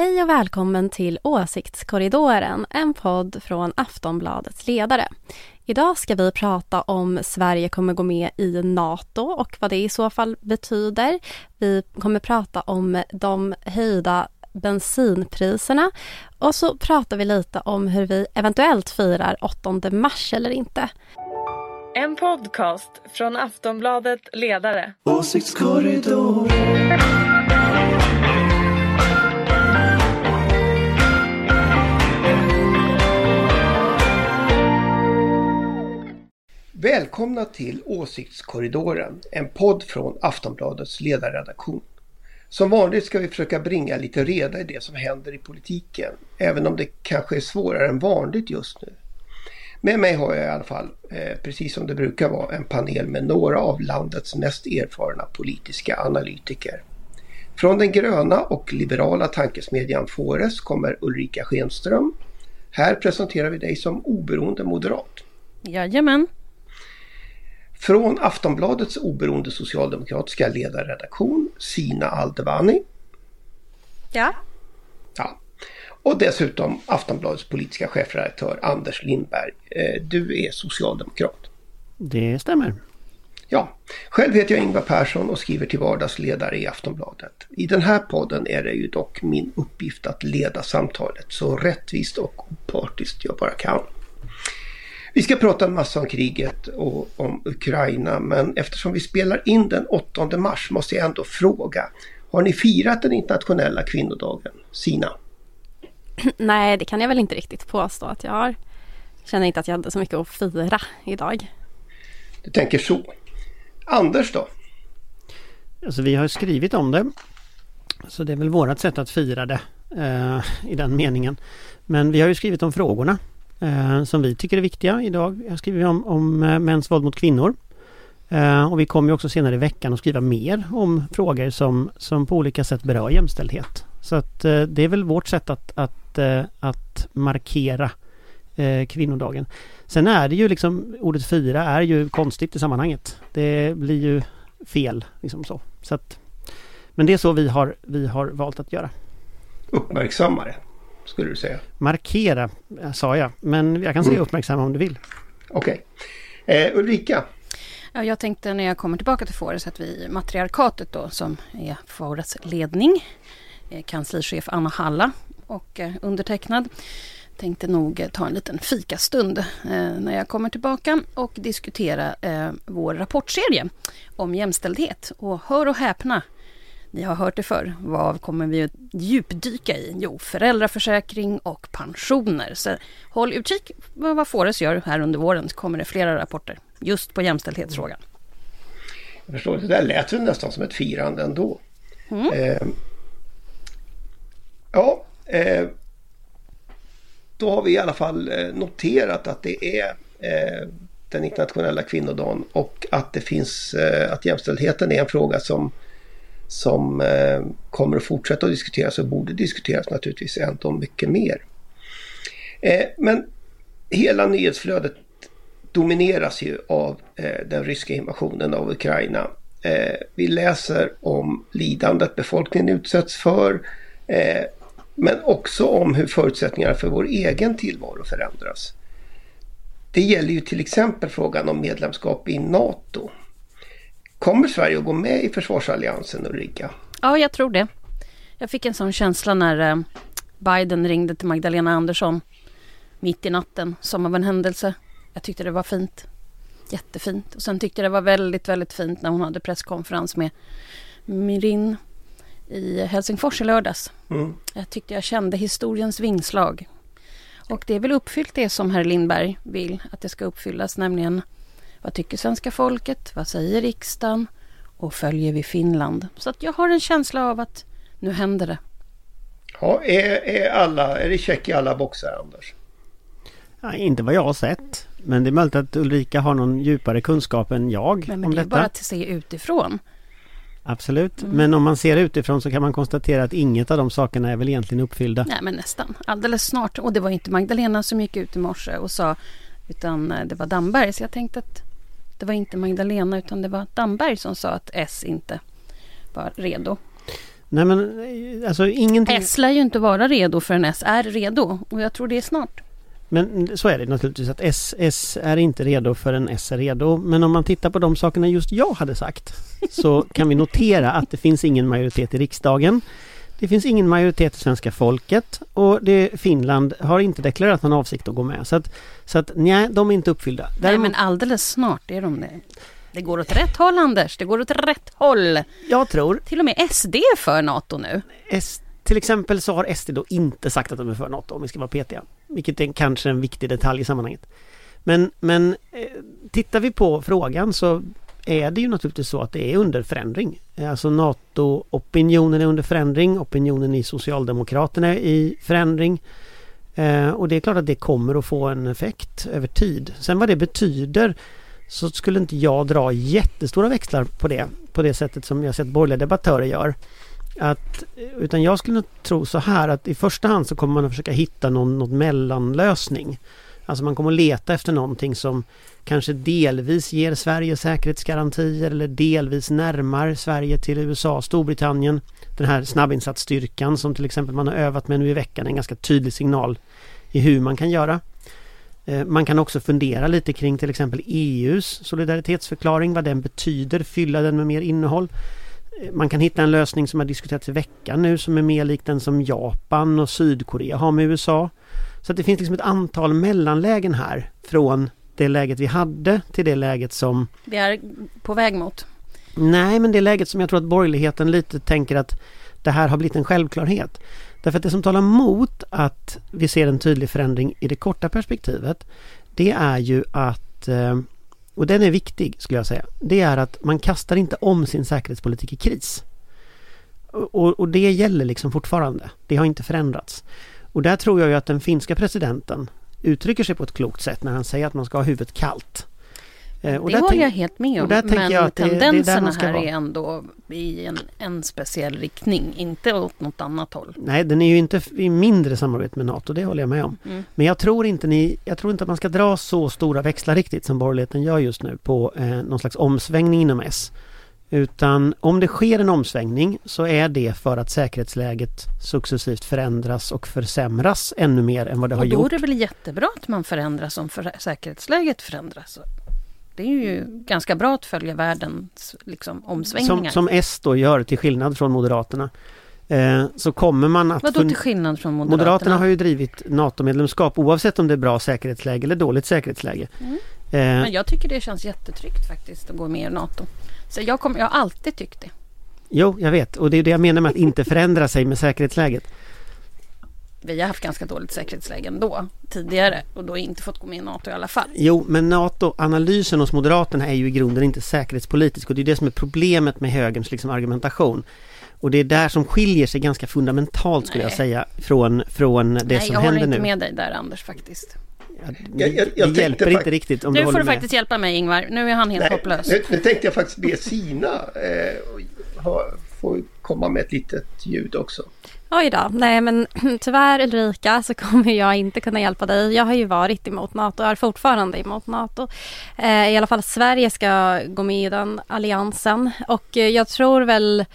Hej och välkommen till Åsiktskorridoren, en podd från Aftonbladets ledare. Idag ska vi prata om Sverige kommer gå med i NATO och vad det i så fall betyder. Vi kommer prata om de höjda bensinpriserna och så pratar vi lite om hur vi eventuellt firar 8 mars eller inte. En podcast från Aftonbladet ledare. Åsiktskorridoren. Välkomna till Åsiktskorridoren, en podd från Aftonbladets ledarredaktion. Som vanligt ska vi försöka bringa lite reda i det som händer i politiken, även om det kanske är svårare än vanligt just nu. Med mig har jag i alla fall, precis som det brukar vara, en panel med några av landets mest erfarna politiska analytiker. Från den gröna och liberala tankesmedjan Fores kommer Ulrica Schenström. Här presenterar vi dig som oberoende moderat. Jajamän. Från Aftonbladets oberoende socialdemokratiska ledarredaktion, Zina Al-Dewany. Ja. Och dessutom Aftonbladets politiska chefredaktör Anders Lindberg. Du är socialdemokrat. Det stämmer. Ja, själv heter jag Ingvar Persson och skriver till vardagsledare i Aftonbladet. I den här podden är det ju dock min uppgift att leda samtalet så rättvist och opartiskt jag bara kan. Vi ska prata en massa om kriget och om Ukraina, men eftersom vi spelar in den 8 mars måste jag ändå fråga, har ni firat den internationella kvinnodagen, Zina? Nej, det kan jag väl inte riktigt påstå att jag har. Jag känner inte att jag hade så mycket att fira idag. Du tänker så. Anders då? Alltså, vi har skrivit om det, så det är väl vårat sätt att fira det i den meningen. Men vi har ju skrivit om frågorna som vi tycker är viktiga idag. Jag skriver om mäns våld mot kvinnor. Och vi kommer ju också senare i veckan att skriva mer om frågor som på olika sätt berör jämställdhet. Så att, det är väl vårt sätt att markera kvinnodagen. Sen är det ju liksom, ordet fira är ju konstigt i sammanhanget. Det blir ju fel liksom så. Så att, men det är så vi har valt att göra. Uppmärksammare. Skulle du säga? Markera, sa jag. Men jag kan säga uppmärksamma om du vill. Okej. Ulrika? Jag tänkte när jag kommer tillbaka till Fores att vi matriarkatet då, som är Fores ledning, kanslichef Anna Halla och undertecknad, tänkte nog ta en liten fikastund när jag kommer tillbaka och diskutera vår rapportserie om jämställdhet. Och hör och häpna, ni har hört det förr. Vad kommer vi att djupdyka i? Jo, föräldraförsäkring och pensioner. Så håll utkik vad Fores gör här under våren. Så kommer det flera rapporter just på jämställdhetsfrågan. Jag förstår, det där lät ju nästan som ett firande ändå. Mm. Då har vi i alla fall noterat att det är den internationella kvinnodagen och att det finns att jämställdheten är en fråga som kommer att fortsätta att diskuteras och borde diskuteras naturligtvis ändå mycket mer. Men hela nyhetsflödet domineras ju av den ryska invasionen av Ukraina. Vi läser om lidandet befolkningen utsätts för, men också om hur förutsättningarna för vår egen tillvaro förändras. Det gäller ju till exempel frågan om medlemskap i NATO. Kommer Sverige att gå med i försvarsalliansen, Ulrika? Ja, jag tror det. Jag fick en sån känsla när Biden ringde till Magdalena Andersson mitt i natten, som av en händelse. Jag tyckte det var fint. Jättefint. Och sen tyckte jag det var väldigt, väldigt fint när hon hade presskonferens med Mirin i Helsingfors i lördags. Mm. Jag tyckte jag kände historiens vingslag. Och det är väl uppfyllt det som herr Lindberg vill att det ska uppfyllas, nämligen: vad tycker svenska folket? Vad säger riksdagen? Och följer vi Finland? Så att jag har en känsla av att nu händer det. Ja, är det check i alla boxar, Anders? Ja, inte vad jag har sett. Men det är möjligt att Ulrika har någon djupare kunskap än jag om detta. Men det är bara att se utifrån. Absolut. Mm. Men om man ser utifrån så kan man konstatera att inget av de sakerna är väl egentligen uppfyllda. Nej, men nästan. Alldeles snart. Och det var inte Magdalena som gick ut i morse och sa, utan det var Damberg. Så jag tänkte att det var inte Magdalena utan det var Damberg som sa att S inte var redo. Nej, men alltså ingenting... S lär ju inte vara redo förrän S är redo. Och jag tror det är snart. Men så är det naturligtvis att S är inte redo förrän S är redo. Men om man tittar på de sakerna just jag hade sagt så kan vi notera att det finns ingen majoritet i riksdagen. Det finns ingen majoritet i svenska folket och Finland har inte deklarerat någon avsikt att gå med. Så att nej, de är inte uppfyllda. Däremot... Nej, men alldeles snart är de det. Det går åt rätt håll, Anders. Det går åt rätt håll. Jag tror. Till och med SD är för NATO nu. Till exempel så har SD då inte sagt att de är för NATO om vi ska vara petiga. Vilket är kanske en viktig detalj i sammanhanget. Men tittar vi på frågan så är det ju naturligtvis så att det är under förändring. Alltså NATO-opinionen är under förändring. Opinionen i Socialdemokraterna är i förändring. Och det är klart att det kommer att få en effekt över tid. Sen vad det betyder... så skulle inte jag dra jättestora växlar på det sättet som jag sett borgerliga debattörer gör. Utan jag skulle tro så här att i första hand så kommer man att försöka hitta något mellanlösning. Alltså man kommer att leta efter någonting som kanske delvis ger Sverige säkerhetsgarantier eller delvis närmar Sverige till USA, Storbritannien. Den här snabbinsatsstyrkan som till exempel man har övat med nu i veckan är en ganska tydlig signal i hur man kan göra. Man kan också fundera lite kring till exempel EUs solidaritetsförklaring, vad den betyder, fylla den med mer innehåll. Man kan hitta en lösning som har diskuterats i veckan nu som är mer lik den som Japan och Sydkorea har med USA. Så att det finns liksom ett antal mellanlägen här från det läget vi hade till det läget som... Vi är på väg mot. Nej, men det läget som jag tror att borgerligheten lite tänker att det här har blivit en självklarhet. Därför att det som talar mot att vi ser en tydlig förändring i det korta perspektivet, det är ju att, och den är viktig skulle jag säga, det är att man kastar inte om sin säkerhetspolitik i kris. Och det gäller liksom fortfarande. Det har inte förändrats. Och där tror jag ju att den finska presidenten uttrycker sig på ett klokt sätt när han säger att man ska ha huvudet kallt. Och det håller jag helt med om, men tendenserna här är ändå i en speciell riktning, inte åt något annat håll. Nej, den är ju inte i mindre samarbete med NATO, det håller jag med om. Mm. Men jag tror inte att man ska dra så stora växlar riktigt som borgerligheten gör just nu på någon slags omsvängning inom S. Utan om det sker en omsvängning så är det för att säkerhetsläget successivt förändras och försämras ännu mer än vad det har gjort. Och då är det väl jättebra att man förändras om säkerhetsläget förändras. Det är ju ganska bra att följa världens liksom, omsvängningar. Som S då gör till skillnad från Moderaterna. Så kommer man att... Vadå till skillnad från Moderaterna? Moderaterna har ju drivit NATO-medlemskap oavsett om det är bra säkerhetsläge eller dåligt säkerhetsläge. Mm. Men jag tycker det känns jättetryggt faktiskt att gå med i NATO. Så jag har alltid tyckt det. Jo, jag vet. Och det är det jag menar med att inte förändra sig med säkerhetsläget. Vi har haft ganska dåligt säkerhetsläge ändå tidigare och då har inte fått gå med i NATO i alla fall. Jo, men NATO-analysen hos Moderaterna är ju i grunden inte säkerhetspolitisk och det är det som är problemet med högerns liksom, argumentation. Och det är där som skiljer sig ganska fundamentalt skulle jag säga från det som händer nu. Nej, jag håller inte med dig där Anders faktiskt. Jag det hjälper inte riktigt om du håller med. Nu får du faktiskt hjälpa mig Ingvar, nu är han helt hopplös. Nu tänkte jag faktiskt be Zina få komma med ett litet ljud också. Oj då. Nej men tyvärr Ulrika så kommer jag inte kunna hjälpa dig. Jag har ju varit emot NATO och är fortfarande emot NATO. I alla fall Sverige ska gå med i den alliansen och jag tror väl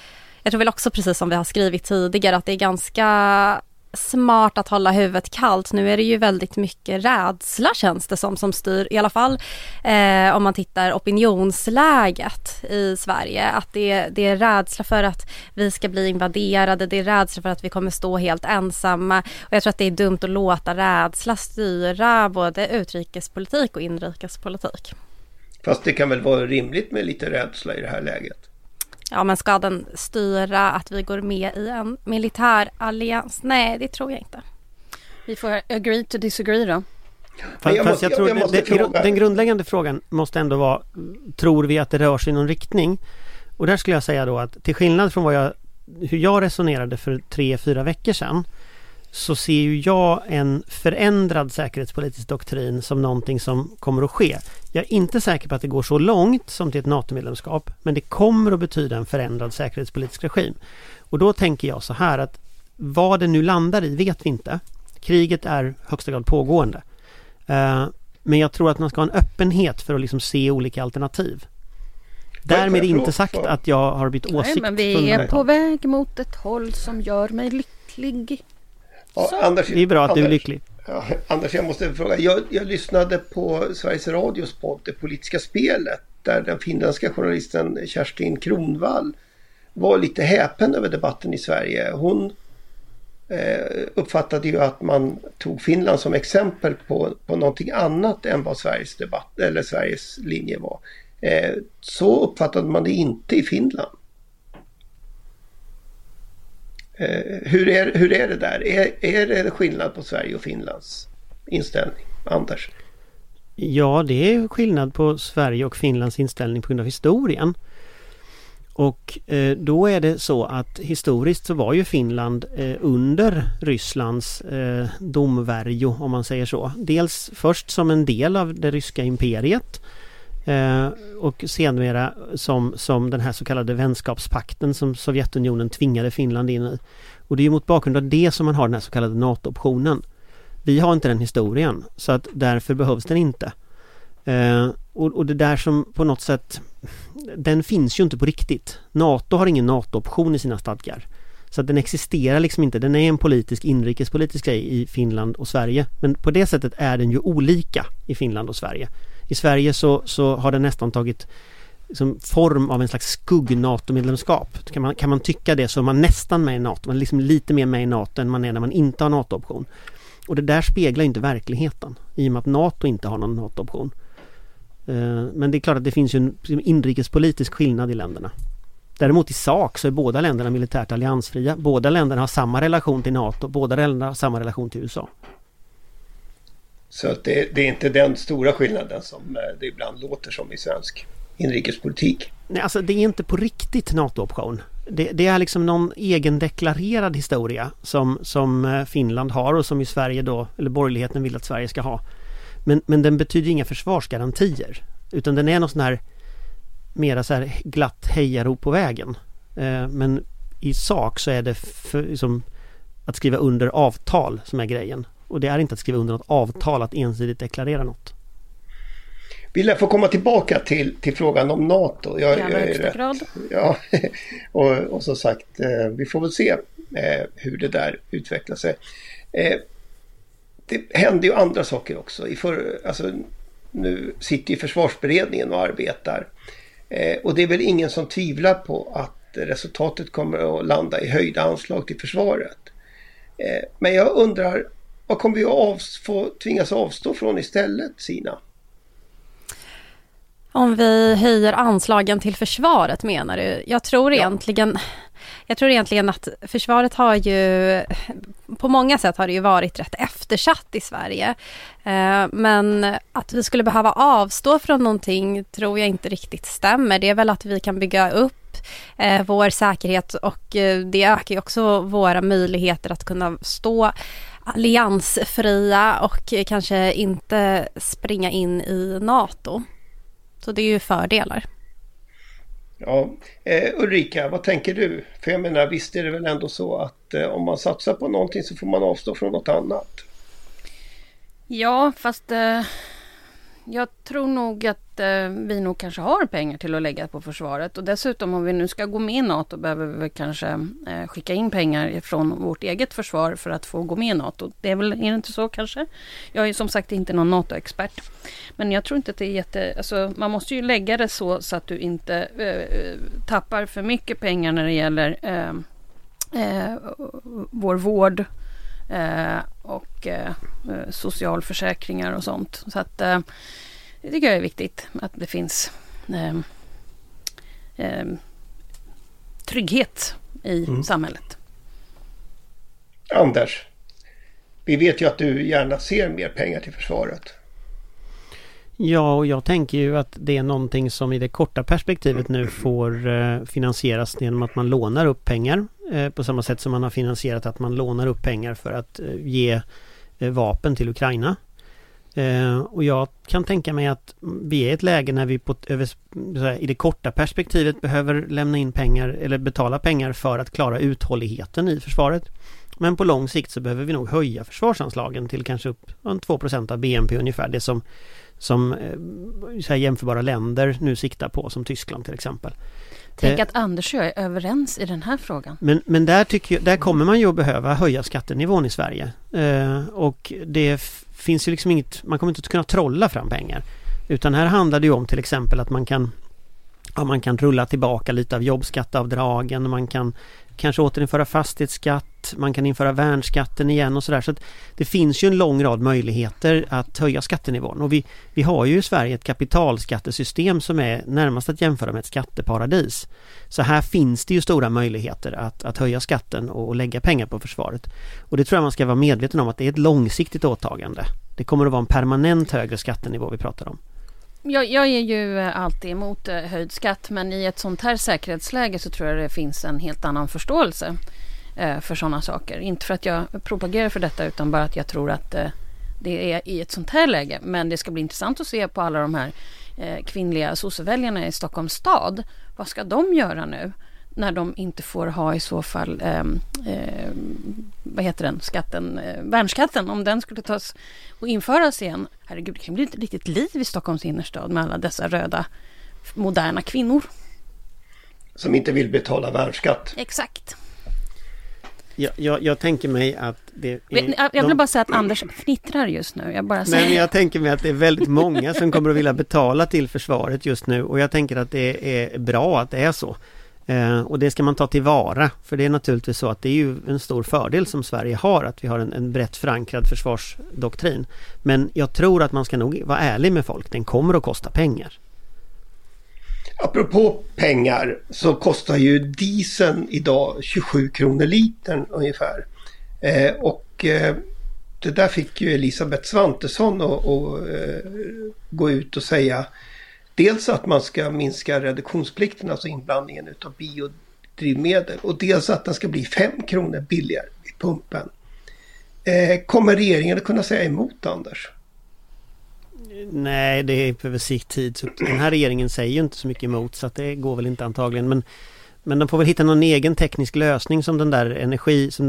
också precis som vi har skrivit tidigare att det är ganska smart att hålla huvudet kallt. Nu är det ju väldigt mycket rädsla känns det som styr i alla fall om man tittar opinionsläget i Sverige att det är rädsla för att vi ska bli invaderade, det är rädsla för att vi kommer stå helt ensamma och jag tror att det är dumt att låta rädsla styra både utrikespolitik och inrikespolitik. Fast det kan väl vara rimligt med lite rädsla i det här läget? Ja, men ska den styra att vi går med i en militär allians? Nej, det tror jag inte. Vi får agree to disagree då. Fast jag tror den grundläggande frågan måste ändå vara, tror vi att det rör sig i någon riktning? Och där skulle jag säga då att till skillnad från hur jag resonerade för 3-4 veckor sedan så ser ju jag en förändrad säkerhetspolitisk doktrin som någonting som kommer att ske. Jag är inte säker på att det går så långt som till ett NATO-medlemskap, men det kommer att betyda en förändrad säkerhetspolitisk regim. Och då tänker jag så här att vad det nu landar i vet vi inte. Kriget är högsta grad pågående. Men jag tror att man ska ha en öppenhet för att liksom se olika alternativ. Därmed inte sagt att jag har bytt åsikt. Nej, men vi är på väg mot ett håll som gör mig lycklig. Ja, Anders, det är bra att du är lycklig. Ja, Anders, jag måste fråga. Jag lyssnade på Sveriges Radios podd Det politiska spelet, där den finländska journalisten Kerstin Kronvall var lite häpen över debatten i Sverige. Hon uppfattade ju att man tog Finland som exempel på någonting annat än vad Sveriges debatt eller Sveriges linje var. Så uppfattade man det inte i Finland. Hur är det där? Är det skillnad på Sverige och Finlands inställning, Anders? Ja, det är skillnad på Sverige och Finlands inställning på grund av historien. Och då är det så att historiskt så var ju Finland under Rysslands domvärjo, om man säger så. Dels först som en del av det ryska imperiet och senare som den här så kallade vänskapspakten som Sovjetunionen tvingade Finland in i. Och det är ju mot bakgrund av det som man har den här så kallade NATO-optionen. Vi har inte den historien, så att därför behövs den inte. Och det där som på något sätt, den finns ju inte på riktigt. NATO har ingen NATO-option i sina stadgar. Så att den existerar liksom inte. Den är en politisk, inrikespolitisk grej i Finland och Sverige. Men på det sättet är den ju olika i Finland och Sverige. I Sverige så har den nästan tagit liksom form av en slags skugg-NATO-medlemskap. Kan man tycka det, så är man nästan med i NATO. Man är liksom lite mer med i NATO än man är när man inte har NATO-option. Och det där speglar ju inte verkligheten, i och med att NATO inte har någon NATO-option. Men det är klart att det finns ju en inrikespolitisk skillnad i länderna. Däremot i sak så är båda länderna militärt alliansfria. Båda länderna har samma relation till NATO. Båda länderna har samma relation till USA. Så att det är inte den stora skillnaden som det ibland låter som i svensk inrikespolitik. Nej, alltså det är inte på riktigt NATO-option. Det är liksom någon egendeklarerad historia som Finland har och som i Sverige då, eller borgerligheten vill att Sverige ska ha. Men den betyder inga försvarsgarantier, utan den är någon sån här mera så här glatt hejarop på vägen. Men i sak så är det liksom att skriva under avtal som är grejen. Och det är inte att skriva under något avtal, att ensidigt deklarera något. Vill jag få komma tillbaka till frågan om NATO? Jag är rätt. Ja, och som sagt, vi får väl se hur det där utvecklar sig. Det händer ju andra saker också. Nu sitter ju försvarsberedningen och arbetar. Och det är väl ingen som tvivlar på att resultatet kommer att landa i höjda anslag till försvaret. Men jag undrar, vad kommer vi tvingas avstå från istället, Zina? Om vi höjer anslagen till försvaret, menar du? Jag tror egentligen att försvaret har ju, på många sätt har det ju varit rätt eftersatt i Sverige. Men att vi skulle behöva avstå från någonting tror jag inte riktigt stämmer. Det är väl att vi kan bygga upp vår säkerhet, och det ökar ju också våra möjligheter att kunna stå alliansfria och kanske inte springa in i NATO. Så det är ju fördelar. Ja, Ulrika, vad tänker du? För jag menar, visst är det väl ändå så att om man satsar på någonting så får man avstå från något annat? Ja, fast jag tror nog att vi nog kanske har pengar till att lägga på försvaret. Och dessutom, om vi nu ska gå med i NATO, behöver vi kanske skicka in pengar från vårt eget försvar för att få gå med i NATO. Det är väl inte så kanske? Jag är som sagt inte någon NATO-expert. Men jag tror inte att det är man måste ju lägga det så att du inte tappar för mycket pengar när det gäller vår vård och socialförsäkringar och sånt. Så att det tycker jag är viktigt att det finns trygghet i samhället. Anders, vi vet ju att du gärna ser mer pengar till försvaret. Ja, och jag tänker ju att det är någonting som i det korta perspektivet nu får finansieras genom att man lånar upp pengar. På samma sätt som man har finansierat att man lånar upp pengar för att ge vapen till Ukraina. Och jag kan tänka mig att vi är i ett läge när vi i det korta perspektivet behöver lämna in pengar eller betala pengar för att klara uthålligheten i försvaret. Men på lång sikt så behöver vi nog höja försvarsanslagen till kanske upp 2% av BNP ungefär. Det som jämförbara länder nu siktar på, som Tyskland till exempel. Tänk att Anders och jag är överens i den här frågan. Men där kommer man ju att behöva höja skattenivån i Sverige. Och det finns ju liksom inget, man kommer inte att kunna trolla fram pengar. Utan här handlar det ju om till exempel att man kan rulla tillbaka lite av jobbskatteavdragen, man kan kanske återinföra fastighetsskatt, man kan införa värnskatten igen och sådär. Så att det finns ju en lång rad möjligheter att höja skattenivån. Och vi har ju i Sverige ett kapitalskattesystem som är närmast att jämföra med ett skatteparadis. Så här finns det ju stora möjligheter att höja skatten och lägga pengar på försvaret. Och det tror jag man ska vara medveten om, att det är ett långsiktigt åtagande. Det kommer att vara en permanent högre skattenivå vi pratar om. Jag är ju alltid emot höjd skatt, men i ett sånt här säkerhetsläge så tror jag det finns en helt annan förståelse för sådana saker. Inte för att jag propagerar för detta, utan bara att jag tror att det är i ett sånt här läge. Men det ska bli intressant att se på alla de här kvinnliga sosseväljarna i Stockholms stad. Vad ska de göra nu när de inte får ha i så fall skatten, värnskatten, om den skulle tas och införas igen? Herregud, det kan bli ett riktigt liv i Stockholms innerstad med alla dessa röda moderna kvinnor som inte vill betala värnskatt. Exakt. Jag tänker mig att det är, jag vill bara säga att Anders fnittrar just nu. Jag tänker mig att det är väldigt många som kommer att vilja betala till försvaret just nu, och jag tänker att det är bra att det är så. Och det ska man ta tillvara, för det är naturligtvis så att det är ju en stor fördel som Sverige har, att vi har en brett förankrad försvarsdoktrin. Men jag tror att man ska nog vara ärlig med folk, den kommer att kosta pengar. Apropå pengar så kostar ju dieseln idag 27 kronor litern ungefär. Och det där fick ju Elisabeth Svantesson att gå ut och säga. Dels att man ska minska reduktionsplikten, alltså inblandningen av biodrivmedel, och dels att den ska bli 5 kronor billigare vid pumpen. Kommer regeringen att kunna säga emot, Anders? Nej, det är över sikt tid. Så den här regeringen säger ju inte så mycket emot, så att det går väl inte antagligen. Men de får väl hitta någon egen teknisk lösning, som den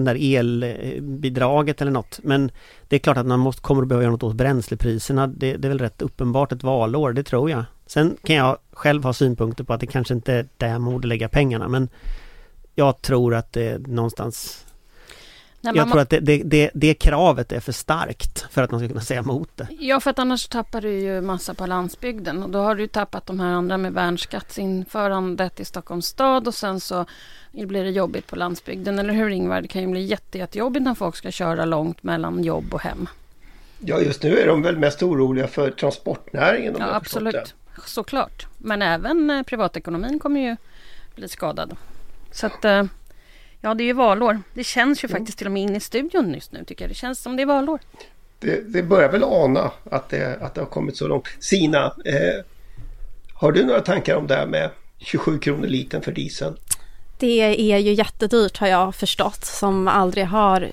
där elbidraget eller något. Men det är klart att man kommer att behöva göra något åt bränslepriserna. Det är väl rätt uppenbart ett valår, det tror jag. Sen kan jag själv ha synpunkter på att det kanske inte är där man borde lägga pengarna, men jag tror att det någonstans... Jag tror att det kravet är för starkt för att man ska kunna säga emot det. Ja, för att annars tappar du ju massa på landsbygden. Och då har du tappat de här andra med värnskattsinförandet i Stockholms stad, och sen så blir det jobbigt på landsbygden. Eller hur, Ingvar? Det kan ju bli jättejobbigt när folk ska köra långt mellan jobb och hem. Ja, just nu är de väl mest oroliga för transportnäringen. Ja, absolut. Såklart. Men även privatekonomin kommer ju bli skadad. Så att... Ja, det är ju valår. Det känns ju faktiskt till och med in i studion just nu, tycker jag. Det känns som det är valår. Det börjar väl ana att det har kommit så långt. Zina, har du några tankar om det här med 27 kronor liten för diesel? Det är ju jättedyrt, har jag förstått, som aldrig har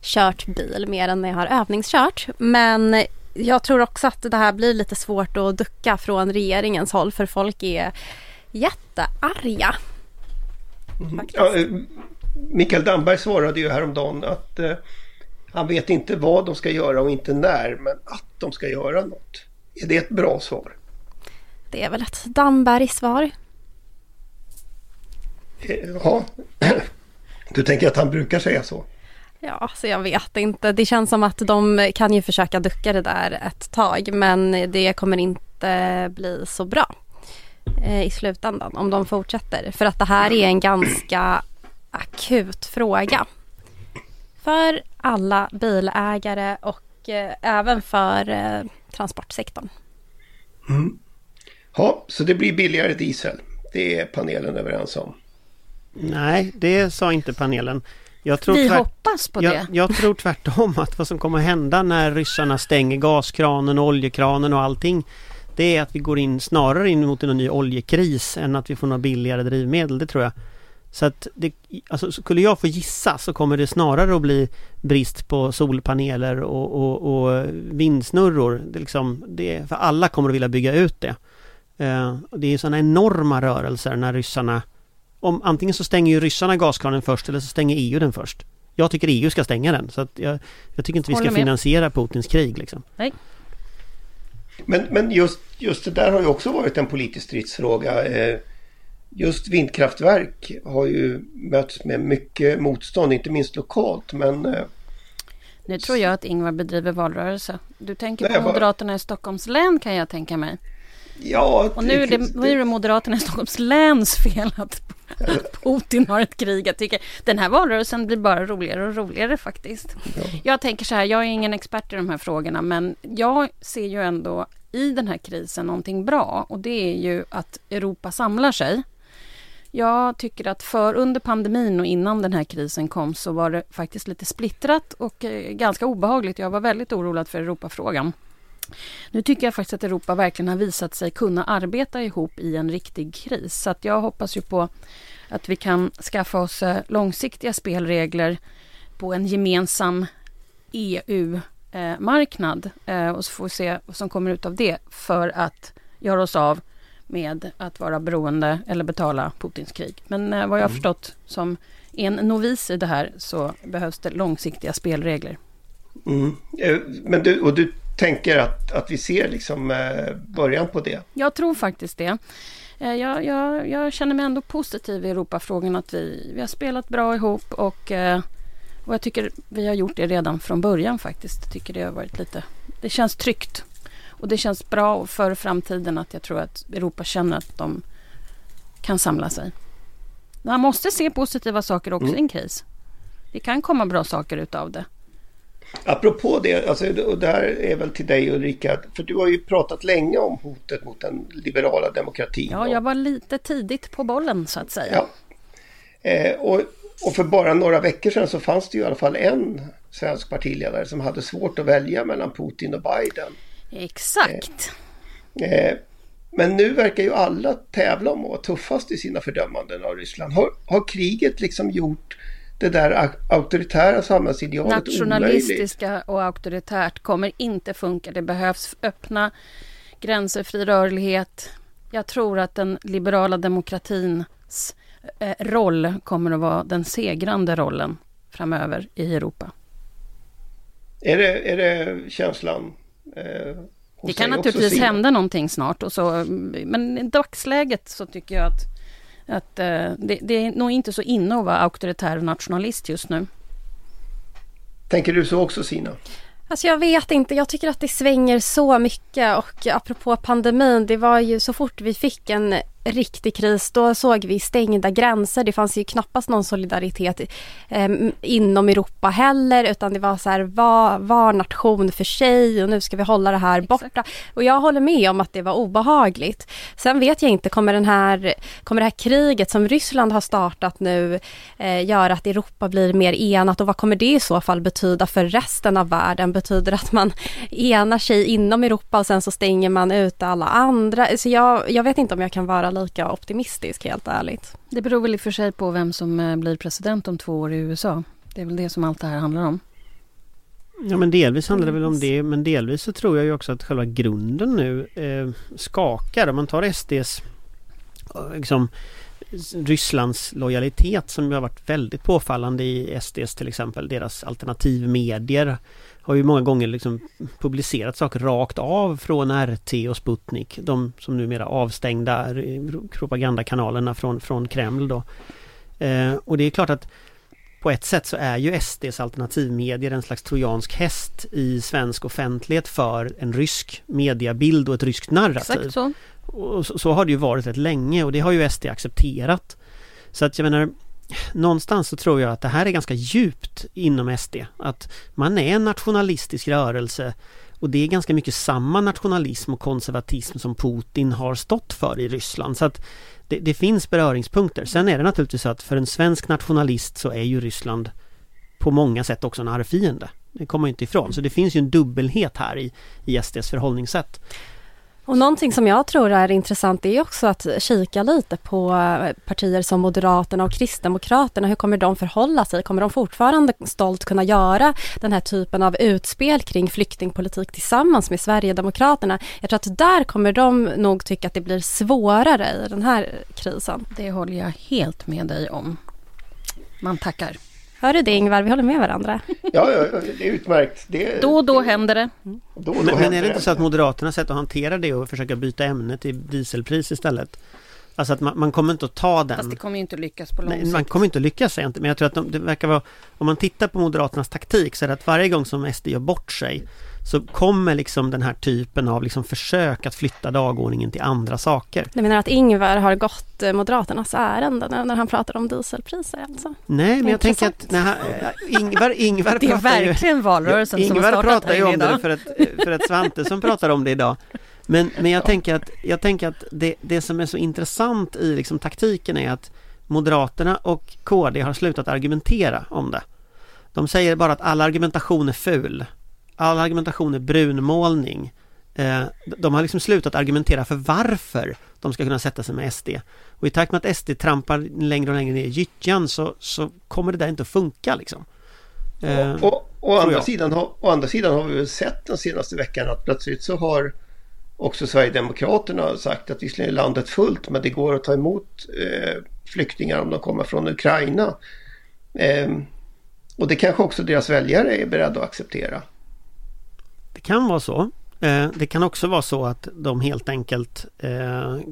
kört bil mer än när jag har övningskört. Men jag tror också att det här blir lite svårt att ducka från regeringens håll, för folk är jättearga. Ja, Mikael Damberg svarade ju häromdagen att han vet inte vad de ska göra och inte när, men att de ska göra något. Är det ett bra svar? Det är väl ett Damberg-svar. Ja, du tänker att han brukar säga så? Ja, så jag vet inte. Det känns som att de kan ju försöka ducka det där ett tag, men det kommer inte bli så bra i slutändan om de fortsätter. För att det här är en ganska akut fråga för alla bilägare och även för transportsektorn. Mm. Ja, så det blir billigare diesel. Det är panelen överens om. Nej, det sa inte panelen. Vi hoppas på det. Jag tror tvärtom att vad som kommer hända när ryssarna stänger gaskranen och oljekranen och allting, det är att vi går in snarare in mot en ny oljekris än att vi får några billigare drivmedel, det tror jag. Så att skulle jag få gissa så kommer det snarare att bli brist på solpaneler och vindsnurror. Det, för alla kommer att vilja bygga ut det. Och det är sådana enorma rörelser när ryssarna... Antingen så stänger ju ryssarna gaskranen först, eller så stänger EU den först. Jag tycker EU ska stänga den. Så att jag tycker inte vi ska finansiera Putins krig. Liksom. Nej. Men just det där har ju också varit en politisk stridsfråga. Just vindkraftverk har ju mötts med mycket motstånd, inte minst lokalt. Men nu tror jag att Ingvar bedriver valrörelse. Du tänker på Moderaterna i Stockholms län, kan jag tänka mig. Ja, och nu är det Moderaterna i Stockholms läns fel att Putin har ett krig. Jag tycker den här valrörelsen blir bara roligare och roligare faktiskt. Ja. Jag tänker så här, jag är ingen expert i de här frågorna, men jag ser ju ändå i den här krisen någonting bra, och det är ju att Europa samlar sig. Jag tycker att under pandemin och innan den här krisen kom så var det faktiskt lite splittrat och ganska obehagligt. Jag var väldigt orolig för Europafrågan. Nu tycker jag faktiskt att Europa verkligen har visat sig kunna arbeta ihop i en riktig kris. Så att jag hoppas ju på att vi kan skaffa oss långsiktiga spelregler på en gemensam EU-marknad. Och så får vi se vad som kommer ut av det för att göra oss av med att vara beroende eller betala Putins krig. Men vad jag har förstått som en novis i det här, så behövs det långsiktiga spelregler. Mm. Men du tänker att vi ser liksom början på det? Jag tror faktiskt det. Jag känner mig ändå positiv i Europafrågan, att vi har spelat bra ihop, och jag tycker vi har gjort det redan från början faktiskt. Jag tycker det har varit lite... Det känns tryggt och det känns bra för framtiden, att jag tror att Europa känner att de kan samla sig. Man måste se positiva saker också i en kris. Det kan komma bra saker utav det. Apropå det, alltså, och det här är väl till dig Ulrika, för du har ju pratat länge om hotet mot den liberala demokratin. Ja, jag var lite tidigt på bollen så att säga. Ja. Och för bara några veckor sedan så fanns det ju i alla fall en svensk partiledare som hade svårt att välja mellan Putin och Biden. Exakt. Men nu verkar ju alla tävla om att vara tuffast i sina fördömanden av Ryssland. Har kriget liksom gjort det där auktoritära samhällsidealet nationalistiska omöjligt? Och auktoritärt kommer inte funka. Det behövs öppna gränser, fri rörlighet. Jag tror att den liberala demokratins roll kommer att vara den segrande rollen framöver i Europa. Är det känslan? Det kan naturligtvis hända någonting snart. Och så, men i dagsläget så tycker jag att det är nog inte så inne att vara auktoritär och nationalist just nu. Tänker du så också, Zina? Alltså jag vet inte, jag tycker att det svänger så mycket, och apropå pandemin, det var ju så fort vi fick en riktig kris, då såg vi stängda gränser. Det fanns ju knappast någon solidaritet inom Europa heller, utan det var så här, var nation för sig, och nu ska vi hålla det här borta. Och jag håller med om att det var obehagligt. Sen vet jag inte, kommer det här kriget som Ryssland har startat nu göra att Europa blir mer enat, och vad kommer det i så fall betyda för resten av världen? Betyder att man enar sig inom Europa och sen så stänger man ut alla andra? Så jag vet inte om jag kan vara lika optimistisk, helt ärligt. Det beror väl i och för sig på vem som blir president om 2 år i USA. Det är väl det som allt det här handlar om. Ja, men delvis handlar det väl om det, men delvis så tror jag ju också att själva grunden nu skakar. Om man tar SDs liksom, Rysslands lojalitet, som har varit väldigt påfallande i SDs till exempel, deras alternativmedier har ju många gånger liksom publicerat saker rakt av från RT och Sputnik, de som numera avstängda propagandakanalerna från Kreml då. Och det är klart att på ett sätt så är ju SDs alternativmedier en slags trojansk häst i svensk offentlighet för en rysk mediebild och ett ryskt narrativ. Exakt så. Och så har det ju varit rätt länge, och det har ju SD accepterat. Så att jag menar, någonstans så tror jag att det här är ganska djupt inom SD, att man är en nationalistisk rörelse, och det är ganska mycket samma nationalism och konservatism som Putin har stått för i Ryssland, så att det finns beröringspunkter. Sen är det naturligtvis så att för en svensk nationalist så är ju Ryssland på många sätt också en arvfiende, det kommer inte ifrån, så det finns ju en dubbelhet här i SDs förhållningssätt. Och någonting som jag tror är intressant är också att kika lite på partier som Moderaterna och Kristdemokraterna. Hur kommer de förhålla sig? Kommer de fortfarande stolt kunna göra den här typen av utspel kring flyktingpolitik tillsammans med Sverigedemokraterna? Jag tror att där kommer de nog tycka att det blir svårare i den här krisen. Det håller jag helt med dig om. Man tackar. Hör du det, Ingvar? Vi håller med varandra. Ja, det är utmärkt. Då händer det. Men är det inte så att Moderaternas sätt att hantera det och försöka byta ämne till dieselpris istället? Alltså att man kommer inte att ta den. Fast det kommer ju inte att lyckas på lång sikt. Man kommer inte att lyckas, säger jag inte. Men jag tror att det verkar vara, om man tittar på Moderaternas taktik så är det att varje gång som SD gör bort sig så kommer liksom den här typen av liksom försök att flytta dagordningen till andra saker. Du menar att Ingvar har gått Moderaternas ärende när han pratar om dieselpriser alltså? Nej, men jag tänker att Ingvar pratar ju... Det är verkligen valrörelsen som har startat här idag. Ingvar pratar ju om det för att Svantesson pratar om det idag. Men jag tänker att det som är så intressant i liksom taktiken är att Moderaterna och KD har slutat argumentera om det. De säger bara att all argumentation är ful. All argumentation är brunmålning. De har liksom slutat argumentera för varför de ska kunna sätta sig med SD. Och i takt med att SD trampar längre och längre ner i gyttjan så kommer det där inte att funka liksom. Å andra sidan har vi väl sett den senaste veckan att plötsligt så har också Sverigedemokraterna har sagt att visserligen är landet fullt men det går att ta emot flyktingar om de kommer från Ukraina. Och det kanske också deras väljare är beredda att acceptera. Det kan vara så. Det kan också vara så att de helt enkelt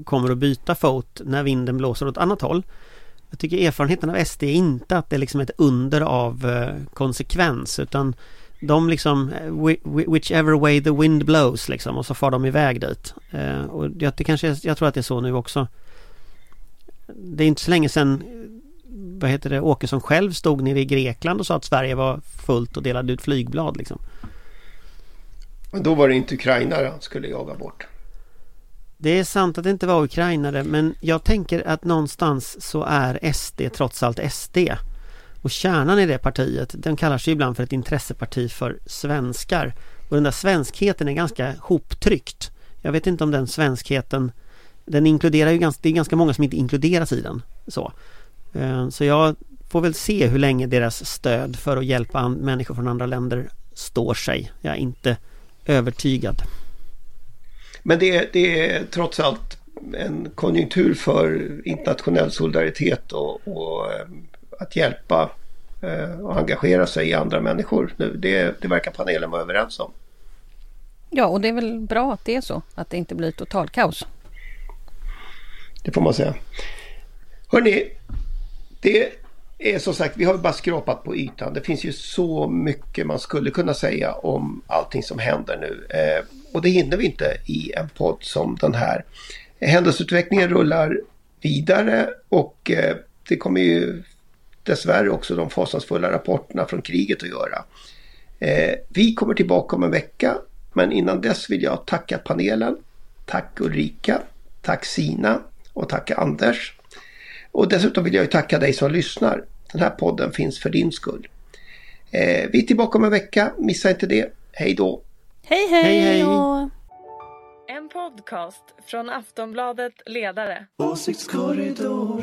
kommer att byta fot när vinden blåser åt annat håll. Jag tycker erfarenheten av SD är inte att det är liksom ett under av konsekvens utan de liksom, whichever way the wind blows liksom, och så far de iväg dit. Och jag tror att det är så nu också. Det är inte så länge sedan Åkesson själv stod nere i Grekland och sa att Sverige var fullt och delade ut flygblad liksom. Men då var det inte ukrainare han skulle jaga bort. Det är sant att det inte var ukrainare, men jag tänker att någonstans så är SD trots allt SD. Och kärnan i det partiet, den kallar sig ibland för ett intresseparti för svenskar. Och den där svenskheten är ganska hoptryckt. Jag vet inte om den svenskheten, den inkluderar ju det är ganska många som inte inkluderas i den. Så jag får väl se hur länge deras stöd för att hjälpa människor från andra länder står sig. Jag är inte övertygad. Men det är trots allt en konjunktur för internationell solidaritet och att hjälpa och engagera sig i andra människor nu. Det verkar panelen vara överens om. Ja, och det är väl bra att det är så. Att det inte blir total kaos. Det får man säga. Hörrni, det är som sagt, vi har bara skrapat på ytan. Det finns ju så mycket man skulle kunna säga om allting som händer nu. Och det hinner vi inte i en podd som den här. Händelseutvecklingen rullar vidare och det kommer ju dessvärre också de fasansfulla rapporterna från kriget att göra. Vi kommer tillbaka om en vecka, men innan dess vill jag tacka panelen. Tack Ulrika, tack Zina och tack Anders. Och dessutom vill jag ju tacka dig som lyssnar. Den här podden finns för din skull. Vi är tillbaka om en vecka, missa inte det. Hej då! Hej hej! Hej, hej. En podcast från Aftonbladet Ledare. Åsiktskorridoren.